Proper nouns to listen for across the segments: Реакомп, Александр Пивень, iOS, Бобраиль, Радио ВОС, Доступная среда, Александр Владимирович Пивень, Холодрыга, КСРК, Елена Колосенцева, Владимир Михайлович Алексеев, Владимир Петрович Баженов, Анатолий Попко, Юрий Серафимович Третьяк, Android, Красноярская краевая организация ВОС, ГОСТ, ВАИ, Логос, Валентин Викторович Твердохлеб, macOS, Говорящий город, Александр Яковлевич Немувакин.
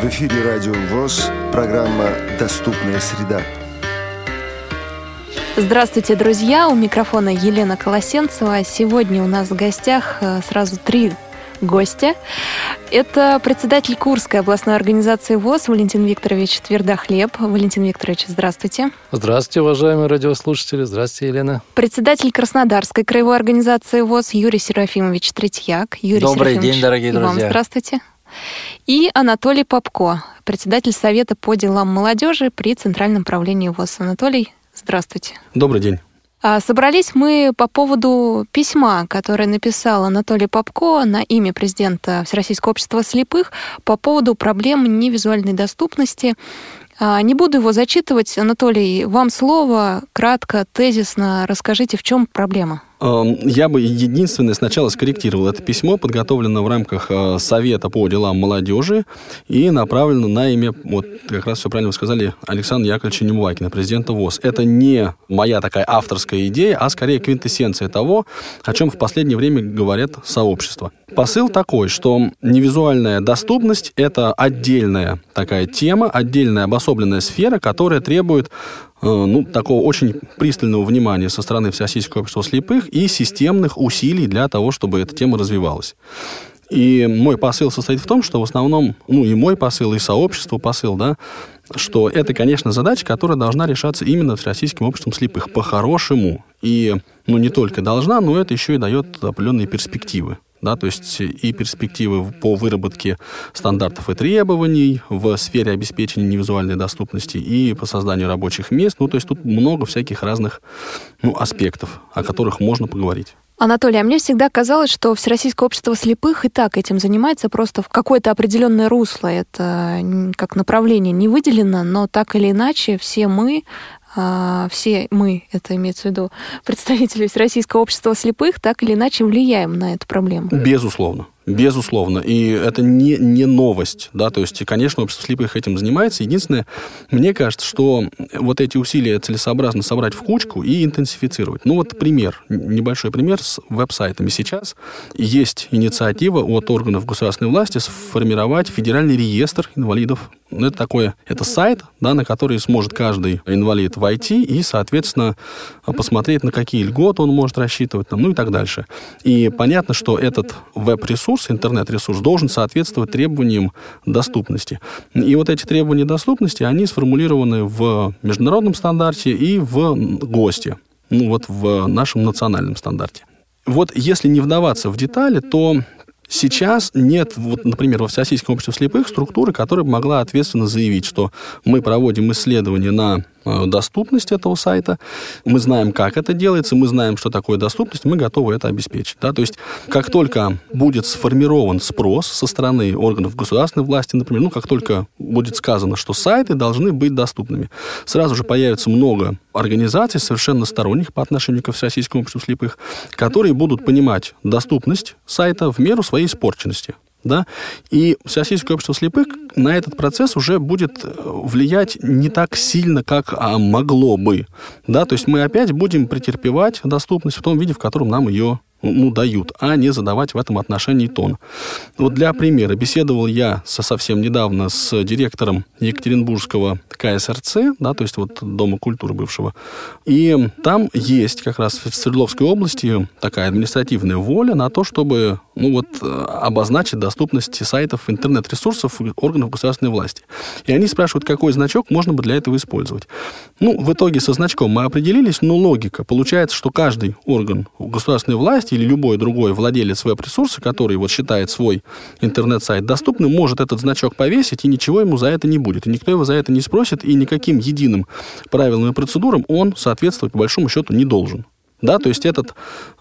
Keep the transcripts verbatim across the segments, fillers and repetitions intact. В эфире Радио ВОС, программа «Доступная среда». Здравствуйте, друзья! У микрофона Елена Колосенцева. Сегодня у нас в гостях сразу три гостя. Это председатель Курской областной организации ВОС Валентин Викторович Твердохлеб. Валентин Викторович, здравствуйте. Здравствуйте, уважаемые радиослушатели. Здравствуйте, Елена. Председатель Краснодарской краевой организации ВОС Юрий Серафимович Третьяк. Юрий Добрый Серафимович, день, дорогие друзья. Вам здравствуйте. И Анатолий Попко, председатель Совета по делам молодежи при Центральном правлении ВОС. Анатолий, здравствуйте. Добрый день. Собрались мы по поводу письма, которое написал Анатолий Попко на имя президента Всероссийского общества слепых по поводу проблем невизуальной доступности. Не буду его зачитывать. Анатолий, вам слово, кратко, тезисно расскажите, в чем проблема. Я бы единственное сначала скорректировал. Это письмо подготовлено в рамках Совета по делам молодежи и направлено на имя, вот как раз все правильно вы сказали, Александра Яковлевича Немувакина, президента ВОС. Это не моя такая авторская идея, а скорее квинтэссенция того, о чем в последнее время говорят сообщества. Посыл такой, что невизуальная доступность – это отдельная такая тема, отдельная обособленная сфера, которая требует ну, такого очень пристального внимания со стороны Всероссийского общества слепых и системных усилий для того, чтобы эта тема развивалась. И мой посыл состоит в том, что в основном, ну, и мой посыл, и сообщество посыл, да, что это, конечно, задача, которая должна решаться именно Всероссийским обществом слепых по-хорошему. И, ну, не только должна, но это еще и дает определенные перспективы. Да, то есть и перспективы по выработке стандартов и требований в сфере обеспечения невизуальной доступности и по созданию рабочих мест. Ну, то есть тут много всяких разных, ну, аспектов, о которых можно поговорить. Анатолий, а мне всегда казалось, что Всероссийское общество слепых и так этим занимается, просто в какое-то определенное русло. Это как направление не выделено, но так или иначе все мы... все мы, это имеется в виду представители Всероссийского общества слепых, так или иначе влияем на эту проблему. Безусловно. Безусловно. И это не, не новость. Да? То есть, конечно, общество слепых этим занимается. Единственное, мне кажется, что вот эти усилия целесообразно собрать в кучку и интенсифицировать. Ну вот пример, небольшой пример с веб-сайтами. Сейчас есть инициатива от органов государственной власти сформировать федеральный реестр инвалидов. Ну, это такое, это сайт, да, на который сможет каждый инвалид войти и, соответственно, посмотреть, на какие льготы он может рассчитывать, там, ну и так дальше. И понятно, что этот веб-ресурс, интернет-ресурс должен соответствовать требованиям доступности. И вот эти требования доступности, они сформулированы в международном стандарте и в ГОСТе, ну вот в нашем национальном стандарте. Вот если не вдаваться в детали, то... Сейчас нет, вот, например, во Всероссийском обществе слепых структуры, которая бы могла ответственно заявить, что мы проводим исследования на доступность этого сайта, мы знаем, как это делается, мы знаем, что такое доступность, мы готовы это обеспечить. Да? То есть, как только будет сформирован спрос со стороны органов государственной власти, например, ну, как только будет сказано, что сайты должны быть доступными, сразу же появится много организаций, совершенно сторонних по отношению к Всероссийскому обществу слепых, которые будут понимать доступность сайта в меру своей испорченности. Да? И Всероссийское общество слепых на этот процесс уже будет влиять не так сильно, как могло бы. Да? То есть мы опять будем претерпевать доступность в том виде, в котором нам ее, ну, дают, а не задавать в этом отношении тон. Вот для примера, беседовал я со, совсем недавно с директором Екатеринбургского ка эс эр цэ, да, то есть вот Дома культуры бывшего, и там есть как раз в Свердловской области такая административная воля на то, чтобы, ну, вот, обозначить доступность сайтов, интернет-ресурсов органов государственной власти. И они спрашивают, какой значок можно бы для этого использовать. Ну, в итоге со значком мы определились, но логика. Получается, что каждый орган государственной власти или любой другой владелец веб-ресурса, который вот считает свой интернет-сайт доступным, может этот значок повесить, и ничего ему за это не будет. И никто его за это не спросит, и никаким единым правилам и процедурам он соответствовать, по большому счету, не должен. Да, то есть этот, э,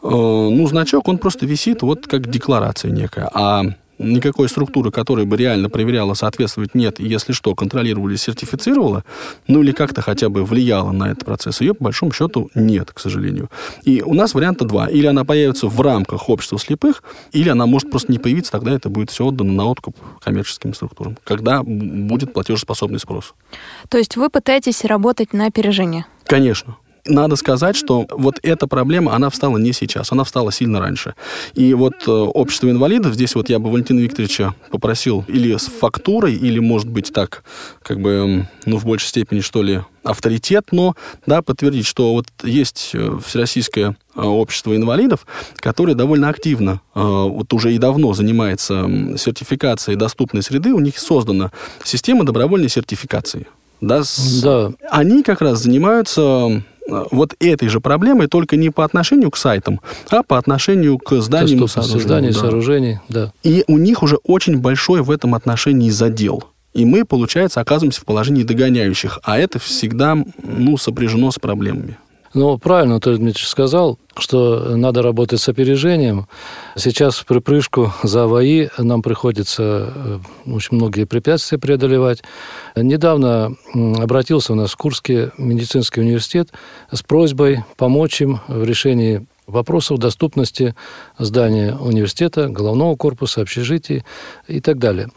ну, значок, он просто висит вот как декларация некая. А никакой структуры, которая бы реально проверяла, соответствовать нет, и если что, контролировала или сертифицировала, ну или как-то хотя бы влияла на этот процесс, ее, по большому счету, нет, к сожалению. И у нас варианта два. Или она появится в рамках общества слепых, или она может просто не появиться, тогда это будет все отдано на откуп коммерческим структурам, когда будет платежеспособный спрос. То есть вы пытаетесь работать на опережение? Конечно. Надо сказать, что вот эта проблема, она встала не сейчас, она встала сильно раньше. И вот общество инвалидов, здесь вот я бы Валентина Викторовича попросил или с фактурой, или, может быть, так, как бы, ну, в большей степени, что ли, авторитет, но, да, подтвердить, что вот есть Всероссийское общество инвалидов, которое довольно активно, вот уже и давно занимается сертификацией доступной среды, у них создана система добровольной сертификации. Да, с... да. Они как раз занимаются вот этой же проблемой, только не по отношению к сайтам, а по отношению к зданиям и сооружениям. Зданий, да. сооружений, да. И у них уже очень большой в этом отношении задел. И мы, получается, оказываемся в положении догоняющих. А это всегда, ну, сопряжено с проблемами. Ну, правильно Анатолий Дмитриевич сказал, что надо работать с опережением. Сейчас в припрыжку за ВАИ нам приходится очень многие препятствия преодолевать. Недавно обратился у нас в Курский медицинский университет с просьбой помочь им в решении вопросов доступности здания университета, головного корпуса, общежитий и так далее.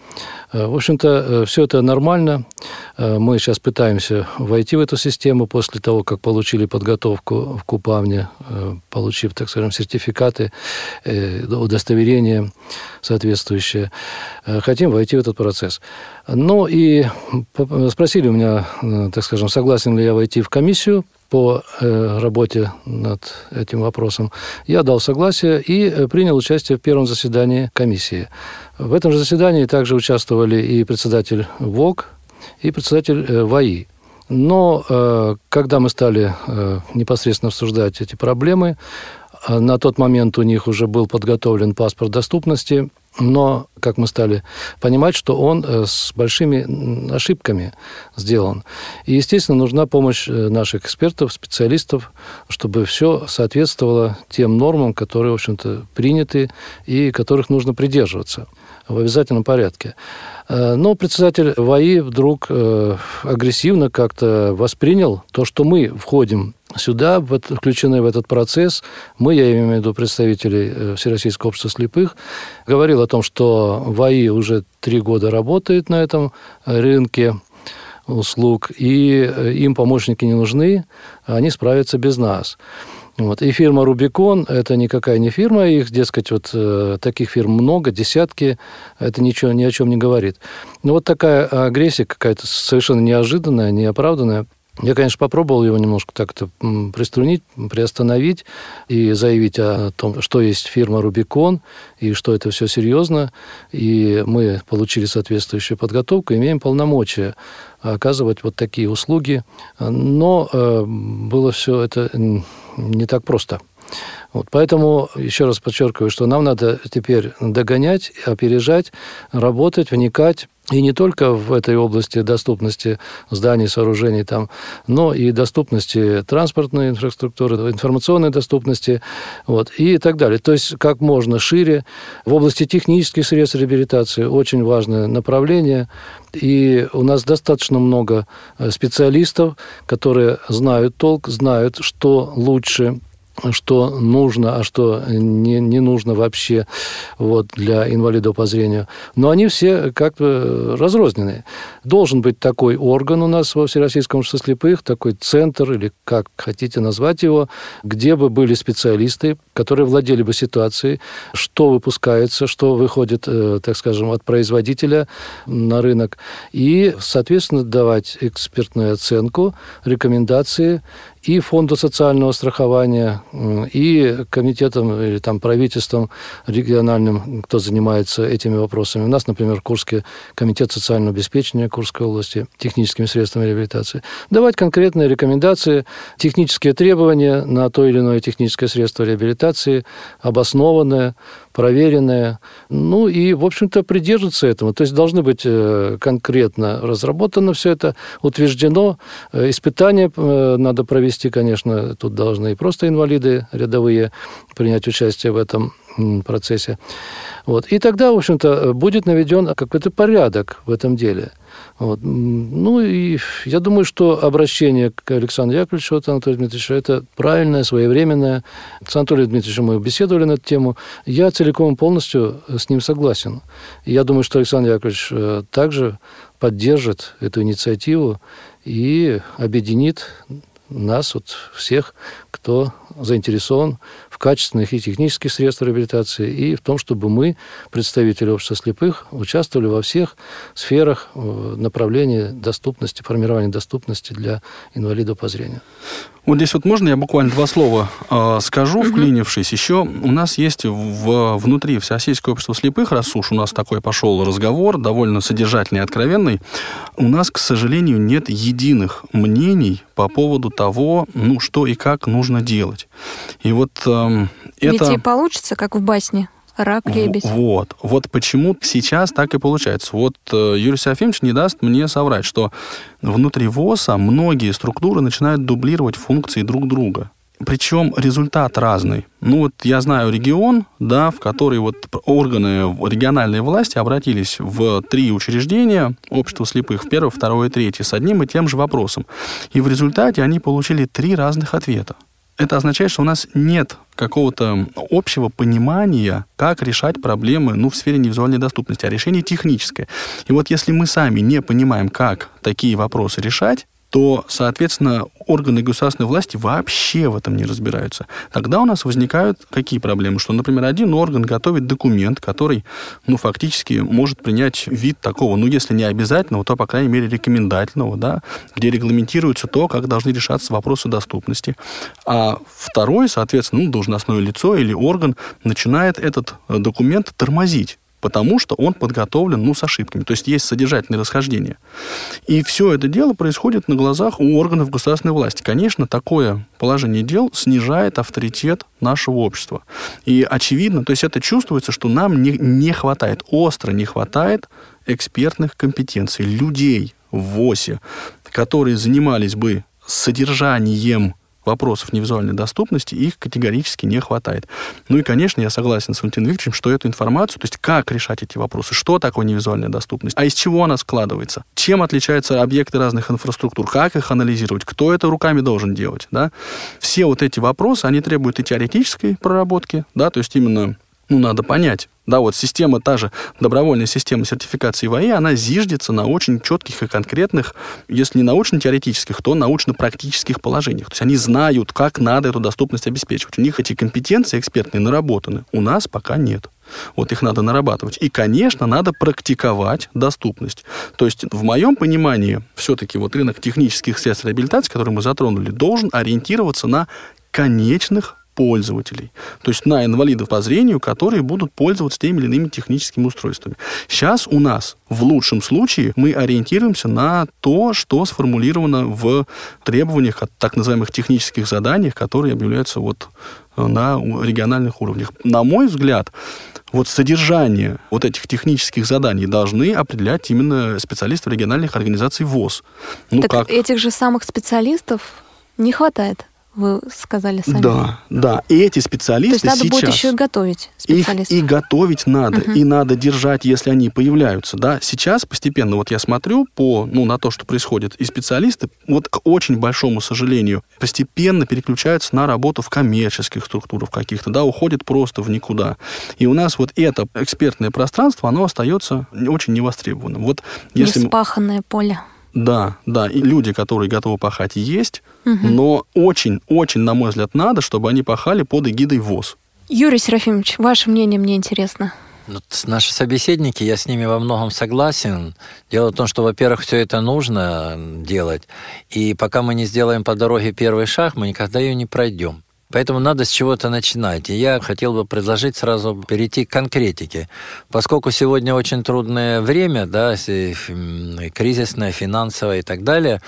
В общем-то, все это нормально. Мы сейчас пытаемся войти в эту систему после того, как получили подготовку в Купавне, получив, так скажем, сертификаты, удостоверения соответствующие. Хотим войти в этот процесс. Ну и спросили у меня, так скажем, согласен ли я войти в комиссию по работе над этим вопросом. Я дал согласие и принял участие в первом заседании комиссии. В этом же заседании также участвовали и председатель ВОК, и председатель ВАИ. Но когда мы стали непосредственно обсуждать эти проблемы, на тот момент у них уже был подготовлен паспорт доступности, но, как мы стали понимать, что он с большими ошибками сделан. И, естественно, нужна помощь наших экспертов, специалистов, чтобы все соответствовало тем нормам, которые, в общем-то, приняты и которых нужно придерживаться в обязательном порядке. Но председатель ВАИ вдруг агрессивно как-то воспринял то, что мы входим сюда, включены в этот процесс. Мы, я имею в виду представителей Всероссийского общества слепых, говорил о том, что ВАИ уже три года работает на этом рынке услуг, и им помощники не нужны, они справятся без нас. Вот. И фирма «Рубикон» – это никакая не фирма, их, дескать, вот таких фирм много, десятки, это ничего, ни о чем не говорит. Но вот такая агрессия какая-то совершенно неожиданная, неоправданная. Я, конечно, попробовал его немножко так-то приструнить, приостановить и заявить о том, что есть фирма «Рубикон», и что это все серьезно, и мы получили соответствующую подготовку, имеем полномочия оказывать вот такие услуги. Но было все это не так просто. Вот, поэтому, еще раз подчеркиваю, что нам надо теперь догонять, опережать, работать, вникать. И не только в этой области доступности зданий, сооружений, там, но и доступности транспортной инфраструктуры, информационной доступности, вот, и так далее. То есть как можно шире. В области технических средств реабилитации очень важное направление. И у нас достаточно много специалистов, которые знают толк, знают, что лучше, что нужно, а что не, не нужно вообще вот, для инвалидов по зрению. Но они все как-то разрознены. Должен быть такой орган у нас во Всероссийском обществе слепых, такой центр, или как хотите назвать его, где бы были специалисты, которые владели бы ситуацией, что выпускается, что выходит, так скажем, от производителя на рынок, и, соответственно, давать экспертную оценку, рекомендации и Фонду социального страхования, и комитетам или там правительствам региональным, кто занимается этими вопросами. У нас, например, в Курске комитет социального обеспечения Курской области техническими средствами реабилитации. Давать конкретные рекомендации, технические требования на то или иное техническое средство реабилитации, обоснованное, проверенное. Ну и, в общем-то, придерживаться этому. То есть должны быть конкретно разработано все это, утверждено. Испытания надо провести. Конечно, тут должны и просто инвалиды рядовые принять участие в этом процессе. Вот. И тогда, в общем-то, будет наведен какой-то порядок в этом деле. Вот. Ну, и я думаю, что обращение к Александру Яковлевичу, к Анатолию Дмитриевичу, это правильное, своевременное. С Анатолием Дмитриевичем мы беседовали на эту тему. Я целиком и полностью с ним согласен. И я думаю, что Александр Яковлевич также поддержит эту инициативу и объединит нас, вот всех, кто заинтересован в качественных и технических средствах реабилитации, и в том, чтобы мы, представители общества слепых, участвовали во всех сферах направлений доступности, формирования доступности для инвалидов по зрению. Вот здесь вот можно я буквально два слова э, скажу, вклинившись? Еще у нас есть в, внутри Всероссийское общество слепых, раз уж у нас такой пошел разговор, довольно содержательный и откровенный, у нас, к сожалению, нет единых мнений по поводу того, ну, что и как нужно делать. И вот э, это... Ведь и получится, как в басне. Рак, лебедь. Вот. Вот почему сейчас так и получается. Вот Юрий Серафимович не даст мне соврать, что внутри ВОСа многие структуры начинают дублировать функции друг друга. Причем результат разный. Ну вот я знаю регион, да, в который вот органы региональной власти обратились в три учреждения общества слепых, в первое, второе и третье, с одним и тем же вопросом. И в результате они получили три разных ответа. Это означает, что у нас нет какого-то общего понимания, как решать проблемы, ну, в сфере невизуальной доступности, а решение техническое. И вот если мы сами не понимаем, как такие вопросы решать, то, соответственно, органы государственной власти вообще в этом не разбираются. Тогда у нас возникают какие проблемы? Что, например, один орган готовит документ, который, ну, фактически может принять вид такого, ну, если не обязательного, то, по крайней мере, рекомендательного, да, где регламентируется то, как должны решаться вопросы доступности. А второй, соответственно, ну, должностное лицо или орган начинает этот документ тормозить, потому что он подготовлен, ну, с ошибками. То есть есть содержательные расхождения. И все это дело происходит на глазах у органов государственной власти. Конечно, такое положение дел снижает авторитет нашего общества. И очевидно, то есть это чувствуется, что нам не, не хватает, остро не хватает экспертных компетенций, людей в ВОСе, которые занимались бы содержанием вопросов невизуальной доступности, их категорически не хватает. Ну и, конечно, я согласен с Валентином Викторовичем, что эту информацию, то есть как решать эти вопросы, что такое невизуальная доступность, а из чего она складывается, чем отличаются объекты разных инфраструктур, как их анализировать, кто это руками должен делать, да? Все вот эти вопросы, они требуют и теоретической проработки, да, то есть именно, ну, надо понять, да, вот система, та же добровольная система сертификации ВАИ, она зиждется на очень четких и конкретных, если не научно-теоретических, то научно-практических положениях. То есть они знают, как надо эту доступность обеспечивать. У них эти компетенции экспертные наработаны. У нас пока нет. Вот их надо нарабатывать. И, конечно, надо практиковать доступность. То есть, в моем понимании, все-таки вот рынок технических средств реабилитации, который мы затронули, должен ориентироваться на конечных пользователей, то есть на инвалидов по зрению, которые будут пользоваться теми или иными техническими устройствами. Сейчас у нас в лучшем случае мы ориентируемся на то, что сформулировано в требованиях, так называемых технических заданиях, которые объявляются вот на региональных уровнях. На мой взгляд, вот содержание вот этих технических заданий должны определять именно специалисты региональных организаций ВОС. Ну, так как... этих же самых специалистов не хватает. Вы сказали сами. Да, да. И эти специалисты сейчас... То есть надо сейчас будет еще и готовить специалистов. Их и готовить надо, угу. и надо держать, если они появляются. Да? Сейчас постепенно, вот я смотрю по, ну, на то, что происходит, и специалисты, вот к очень большому сожалению, постепенно переключаются на работу в коммерческих структурах каких-то, да, уходят просто в никуда. И у нас вот это экспертное пространство, оно остается очень невостребованным. Вот если... Неспаханное поле. Да, да, и люди, которые готовы пахать, есть, угу. но очень-очень, на мой взгляд, надо, чтобы они пахали под эгидой ВОС. Юрий Серафимович, ваше мнение мне интересно. Вот наши собеседники, я с ними во многом согласен. Дело в том, что, во-первых, все это нужно делать, и пока мы не сделаем по дороге первый шаг, мы никогда ее не пройдем. Поэтому надо с чего-то начинать. И я хотел бы предложить сразу перейти к конкретике. Поскольку сегодня очень трудное время, да, кризисное, финансовое и так далее,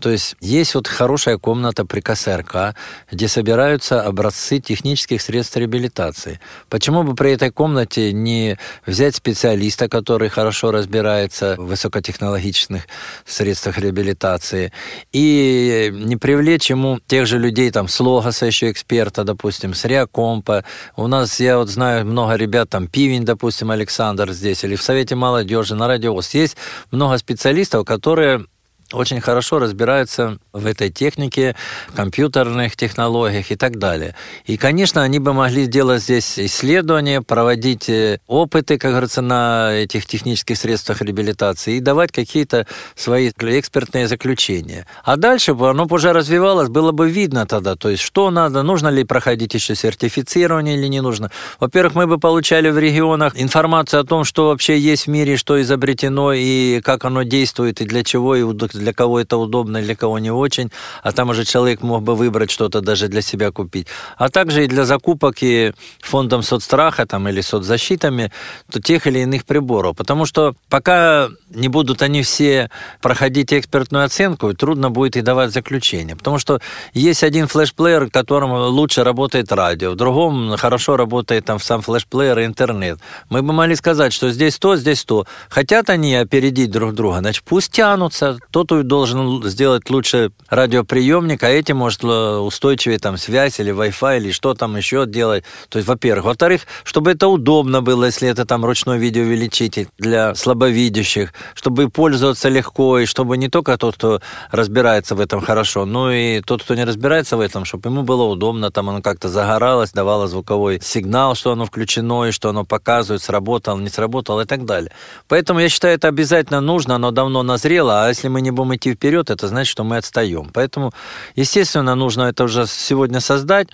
то есть есть вот хорошая комната при КСРК, где собираются образцы технических средств реабилитации. Почему бы при этой комнате не взять специалиста, который хорошо разбирается в высокотехнологичных средствах реабилитации, и не привлечь ему тех же людей, там, с Логоса еще эксперта, допустим, с Реакомпа. У нас, я вот знаю, много ребят, там, Пивень, допустим, Александр здесь, или в Совете молодежи, на Радио ВОС. Есть много специалистов, которые очень хорошо разбираются в этой технике, компьютерных технологиях и так далее. И, конечно, они бы могли сделать здесь исследования, проводить опыты, как говорится, на этих технических средствах реабилитации и давать какие-то свои экспертные заключения. А дальше бы оно уже развивалось, было бы видно тогда, то есть что надо, нужно ли проходить еще сертифицирование или не нужно. Во-первых, мы бы получали в регионах информацию о том, что вообще есть в мире, что изобретено и как оно действует, и для чего, и для кого это удобно, для кого не очень. А там уже человек мог бы выбрать что-то даже для себя купить. А также и для закупок и фондом соцстраха там, или соцзащитами то тех или иных приборов. Потому что пока не будут они все проходить экспертную оценку, трудно будет и давать заключение. Потому что есть один флешплеер, в котором лучше работает радио, в другом хорошо работает там, сам флешплеер и интернет. Мы бы могли сказать, что здесь то, здесь то. Хотят они опередить друг друга, значит, пусть тянутся. Тот должен сделать лучше радиоприемник, а эти, может, устойчивее там связь или Wi-Fi или что там еще делать. То есть, во-первых. Во-вторых, чтобы это удобно было, если это там ручной видеоувеличитель для слабовидящих, чтобы пользоваться легко, и чтобы не только тот, кто разбирается в этом хорошо, но и тот, кто не разбирается в этом, чтобы ему было удобно, там оно как-то загоралось, давало звуковой сигнал, что оно включено, и что оно показывает, сработало, не сработало и так далее. Поэтому, я считаю, это обязательно нужно, оно давно назрело, а если мы не будем идти вперед, это значит, что мы отстаем. Поэтому, естественно, нужно это уже сегодня создать,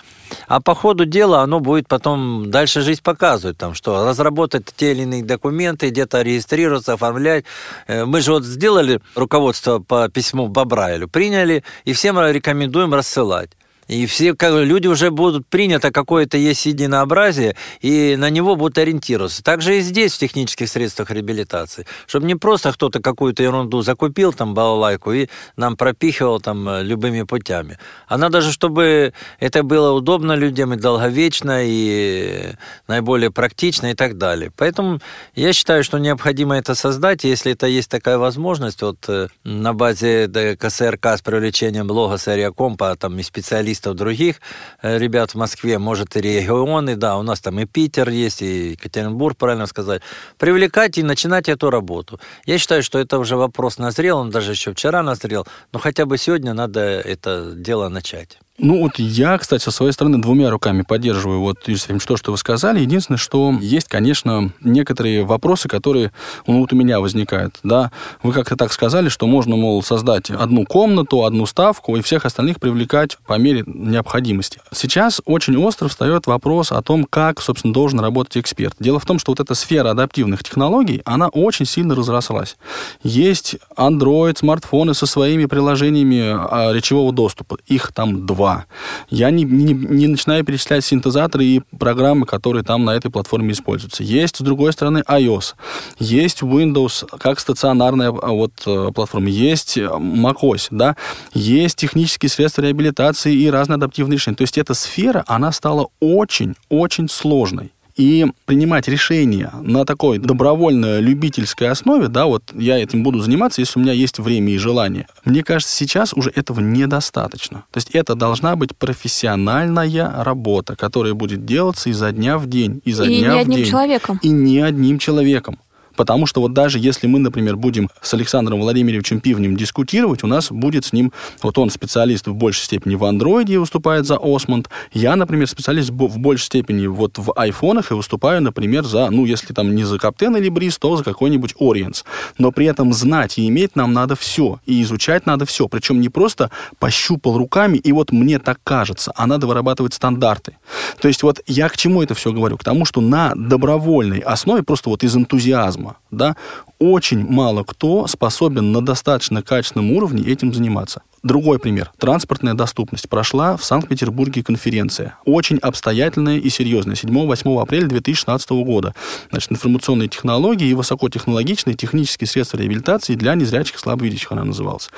а по ходу дела оно будет потом дальше жизнь показывать, там, что разработать те или иные документы, где-то регистрироваться, оформлять. Мы же вот сделали руководство по письму Бобраилю, приняли и всем рекомендуем рассылать. И все как, люди уже будут принято какое-то есть единообразие, и на него будут ориентироваться. Также и здесь, в технических средствах реабилитации. Чтобы не просто кто-то какую-то ерунду закупил, там, балалайку, и нам пропихивал там любыми путями. А надо же, чтобы это было удобно людям и долговечно, и наиболее практично, и так далее. Поэтому я считаю, что необходимо это создать. Если это есть такая возможность, вот на базе КСРК с привлечением Логоса, Реакомпа, там и специалистов, других ребят в Москве, может, и регионы, да, у нас там и Питер есть, и Екатеринбург, правильно сказать, привлекать и начинать эту работу. Я считаю, что это уже вопрос назрел, он даже еще вчера назрел, но хотя бы сегодня надо это дело начать. Ну, вот я, кстати, со своей стороны двумя руками поддерживаю вот то, что вы сказали. Единственное, что есть, конечно, некоторые вопросы, которые ну, вот у меня возникают. Да? Вы как-то так сказали, что можно, мол, создать одну комнату, одну ставку и всех остальных привлекать по мере необходимости. Сейчас очень остро встает вопрос о том, как, собственно, должен работать эксперт. Дело в том, что вот эта сфера адаптивных технологий, она очень сильно разрослась. Есть Android, смартфоны со своими приложениями речевого доступа. Их там два. Я не, не, не начинаю перечислять синтезаторы и программы, которые там на этой платформе используются. Есть, с другой стороны, iOS. Есть Windows как стационарная вот, платформа. Есть macOS, да? Есть технические средства реабилитации и разные адаптивные решения. То есть эта сфера, она стала очень-очень сложной. И принимать решения на такой добровольно-любительской основе, да, вот я этим буду заниматься, если у меня есть время и желание. Мне кажется, сейчас уже этого недостаточно. То есть это должна быть профессиональная работа, которая будет делаться изо дня в день, изо и дня в день. И не одним человеком. И не одним человеком. Потому что вот даже если мы, например, будем с Александром Владимировичем Пивнем дискутировать, у нас будет с ним, вот он специалист в большей степени в андроиде, выступает за Осмонд, я, например, специалист в большей степени вот в айфонах и выступаю, например, за, ну, если там не за Каптен или Бриз, то за какой-нибудь Ориенс. Но при этом знать и иметь нам надо все, и изучать надо все. Причем не просто пощупал руками, и вот мне так кажется, а надо вырабатывать стандарты. То есть вот я к чему это все говорю? К тому, что на добровольной основе, просто вот из энтузиазма, да, очень мало кто способен на достаточно качественном уровне этим заниматься. Другой пример. Транспортная доступность. Прошла в Санкт-Петербурге конференция. Очень обстоятельная и серьезная. седьмого-восьмого апреля две тысячи шестнадцатого года. Значит, информационные технологии и высокотехнологичные технические средства реабилитации для незрячих слабовидящих она называлась.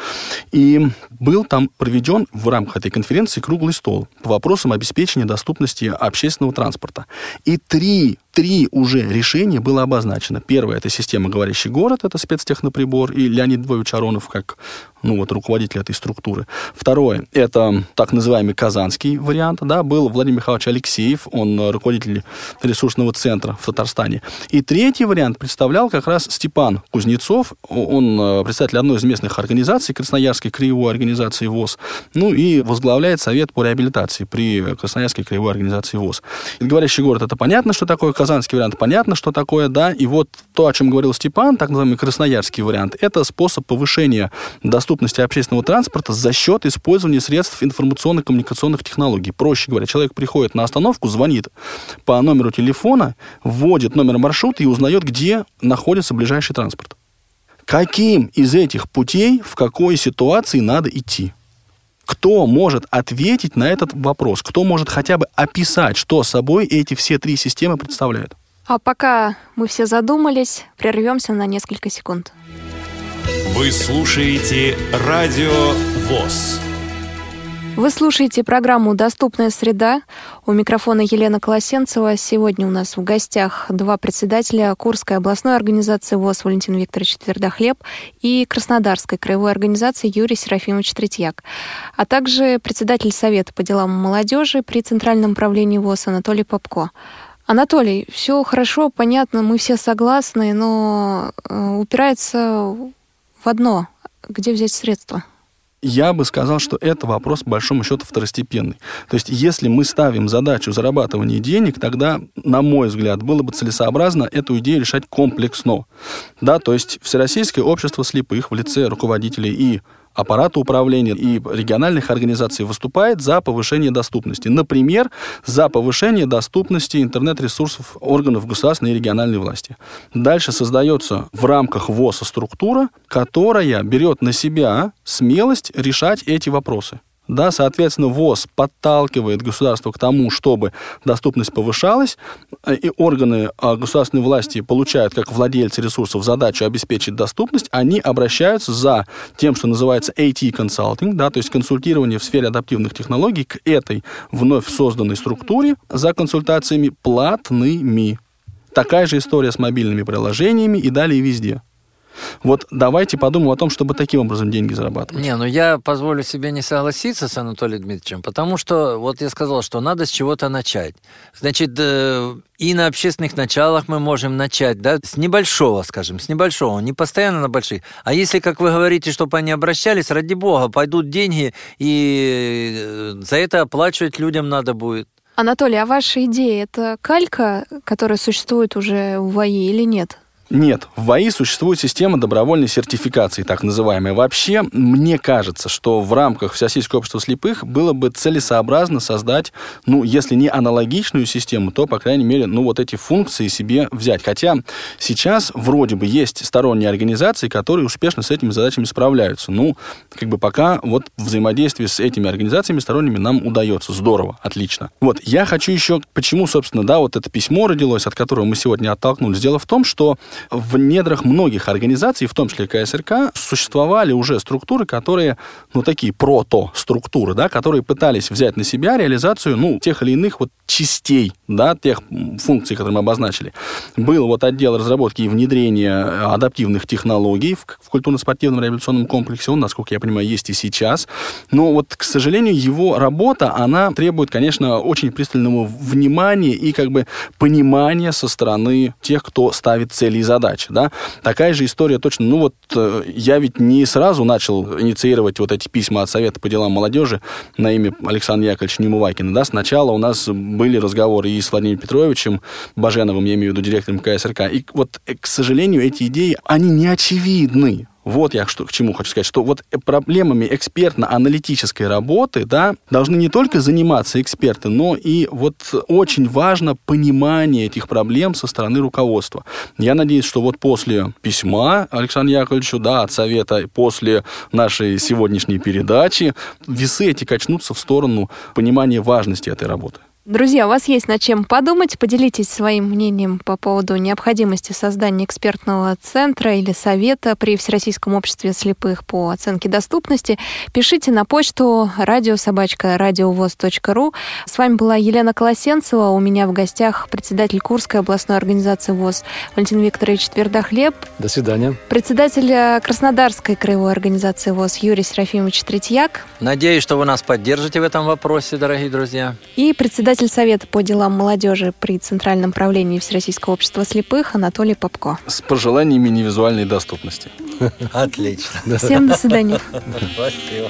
И был там проведен в рамках этой конференции круглый стол по вопросам обеспечения доступности общественного транспорта. И три три уже решения было обозначено. Первое – это система «Говорящий город», это спецтехноприбор, и Леонид Двоевич Аронов как ну, вот, руководитель этой структуры. Второе – это так называемый казанский вариант. Да, был Владимир Михайлович Алексеев, он руководитель ресурсного центра в Татарстане. И третий вариант представлял как раз Степан Кузнецов, он представитель одной из местных организаций, Красноярской краевой организации ВОС, ну и возглавляет совет по реабилитации при Красноярской краевой организации ВОС. И «Говорящий город» – это понятно, что такое, казанский вариант – понятно, что такое, да, и вот то, о чем говорил Степан, так называемый красноярский вариант – это способ повышения доступности общественного транспорта за счет использования средств информационно-коммуникационных технологий. Проще говоря, человек приходит на остановку, звонит по номеру телефона, вводит номер маршрута и узнает, где находится ближайший транспорт. Каким из этих путей, в какой ситуации надо идти? Кто может ответить на этот вопрос? Кто может хотя бы описать, что собой эти все три системы представляют? А пока мы все задумались, прервемся на несколько секунд. Вы слушаете Радио ВОС. Вы слушаете программу «Доступная среда». У микрофона Елена Колосенцева. Сегодня у нас в гостях два председателя Курской областной организации ВОС Валентин Викторович Твердохлеб и Краснодарской краевой организации Юрий Серафимович Третьяк, а также председатель Совета по делам молодежи при Центральном правлении ВОС Анатолий Попко. Анатолий, все хорошо, понятно, мы все согласны, но упирается в одно. Где взять средства? Я бы сказал, что это вопрос, по большому счету, второстепенный. То есть, если мы ставим задачу зарабатывания денег, тогда, на мой взгляд, было бы целесообразно эту идею решать комплексно. Да, то есть, Всероссийское общество слепых в лице руководителей и аппарата управления и региональных организаций выступает за повышение доступности. Например, за повышение доступности интернет-ресурсов органов государственной и региональной власти. Дальше создается в рамках ВОСа структура, которая берет на себя смелость решать эти вопросы. Да, соответственно, ВОС подталкивает государство к тому, чтобы доступность повышалась, и органы государственной власти получают, как владельцы ресурсов, задачу обеспечить доступность, они обращаются за тем, что называется эй ти-консалтинг, да, то есть консультирование в сфере адаптивных технологий к этой вновь созданной структуре за консультациями платными. Такая же история с мобильными приложениями и далее везде. Вот давайте подумаем о том, чтобы таким образом деньги зарабатывать. Не, ну я позволю себе не согласиться с Анатолием Дмитриевичем, потому что, вот я сказал, что надо с чего-то начать. Значит, и на общественных началах мы можем начать, да, с небольшого, скажем, с небольшого, не постоянно на больших. А если, как вы говорите, чтобы они обращались, ради бога, пойдут деньги, и за это оплачивать людям надо будет. Анатолий, а ваша идея – это калька, которая существует уже в ВАИ или нет? Нет, в ВАИ существует система добровольной сертификации, так называемая. Вообще, мне кажется, что в рамках Всероссийского общества слепых было бы целесообразно создать, ну, если не аналогичную систему, то, по крайней мере, ну, вот эти функции себе взять. Хотя сейчас вроде бы есть сторонние организации, которые успешно с этими задачами справляются. Ну, как бы пока вот взаимодействие с этими организациями сторонними нам удается. Здорово, отлично. Вот, я хочу еще, почему, собственно, да, вот это письмо родилось, от которого мы сегодня оттолкнулись. Дело в том, что в недрах многих организаций, в том числе ка эс эр ка, существовали уже структуры, которые, ну, такие прото-структуры, да, которые пытались взять на себя реализацию, ну, тех или иных вот частей, да, тех функций, которые мы обозначили. Был вот отдел разработки и внедрения адаптивных технологий в, в культурно-спортивном реабилитационном комплексе, он, насколько я понимаю, есть и сейчас. Но вот, к сожалению, его работа, она требует, конечно, очень пристального внимания и, как бы, понимания со стороны тех, кто ставит цели и задачи, да. Такая же история точно. Ну вот э, я ведь не сразу начал инициировать вот эти письма от Совета по делам молодежи на имя Александра Яковлевича Немувакина, да. Сначала у нас были разговоры и с Владимиром Петровичем Баженовым, я имею в виду директором ка эс эр ка. И вот, к сожалению, эти идеи, они не очевидны. Вот я что, к чему хочу сказать, что вот проблемами экспертно-аналитической работы, да, должны не только заниматься эксперты, но и вот очень важно понимание этих проблем со стороны руководства. Я надеюсь, что вот после письма Александру Яковлевичу, да, от Совета, после нашей сегодняшней передачи весы эти качнутся в сторону понимания важности этой работы. Друзья, у вас есть над чем подумать. Поделитесь своим мнением по поводу необходимости создания экспертного центра или совета при Всероссийском обществе слепых по оценке доступности. Пишите на почту радио собака радиовос точка ру. С вами была Елена Колосенцева. У меня в гостях председатель Курской областной организации ВОС Валентин Викторович Твердохлеб. До свидания. Председатель Краснодарской краевой организации ВОС Юрий Серафимович Третьяк. Надеюсь, что вы нас поддержите в этом вопросе, дорогие друзья. И председатель Совета по делам молодежи при Центральном правлении Всероссийского общества слепых Анатолий Попко. С пожеланиями невизуальной доступности. Отлично. Всем до свидания. Спасибо.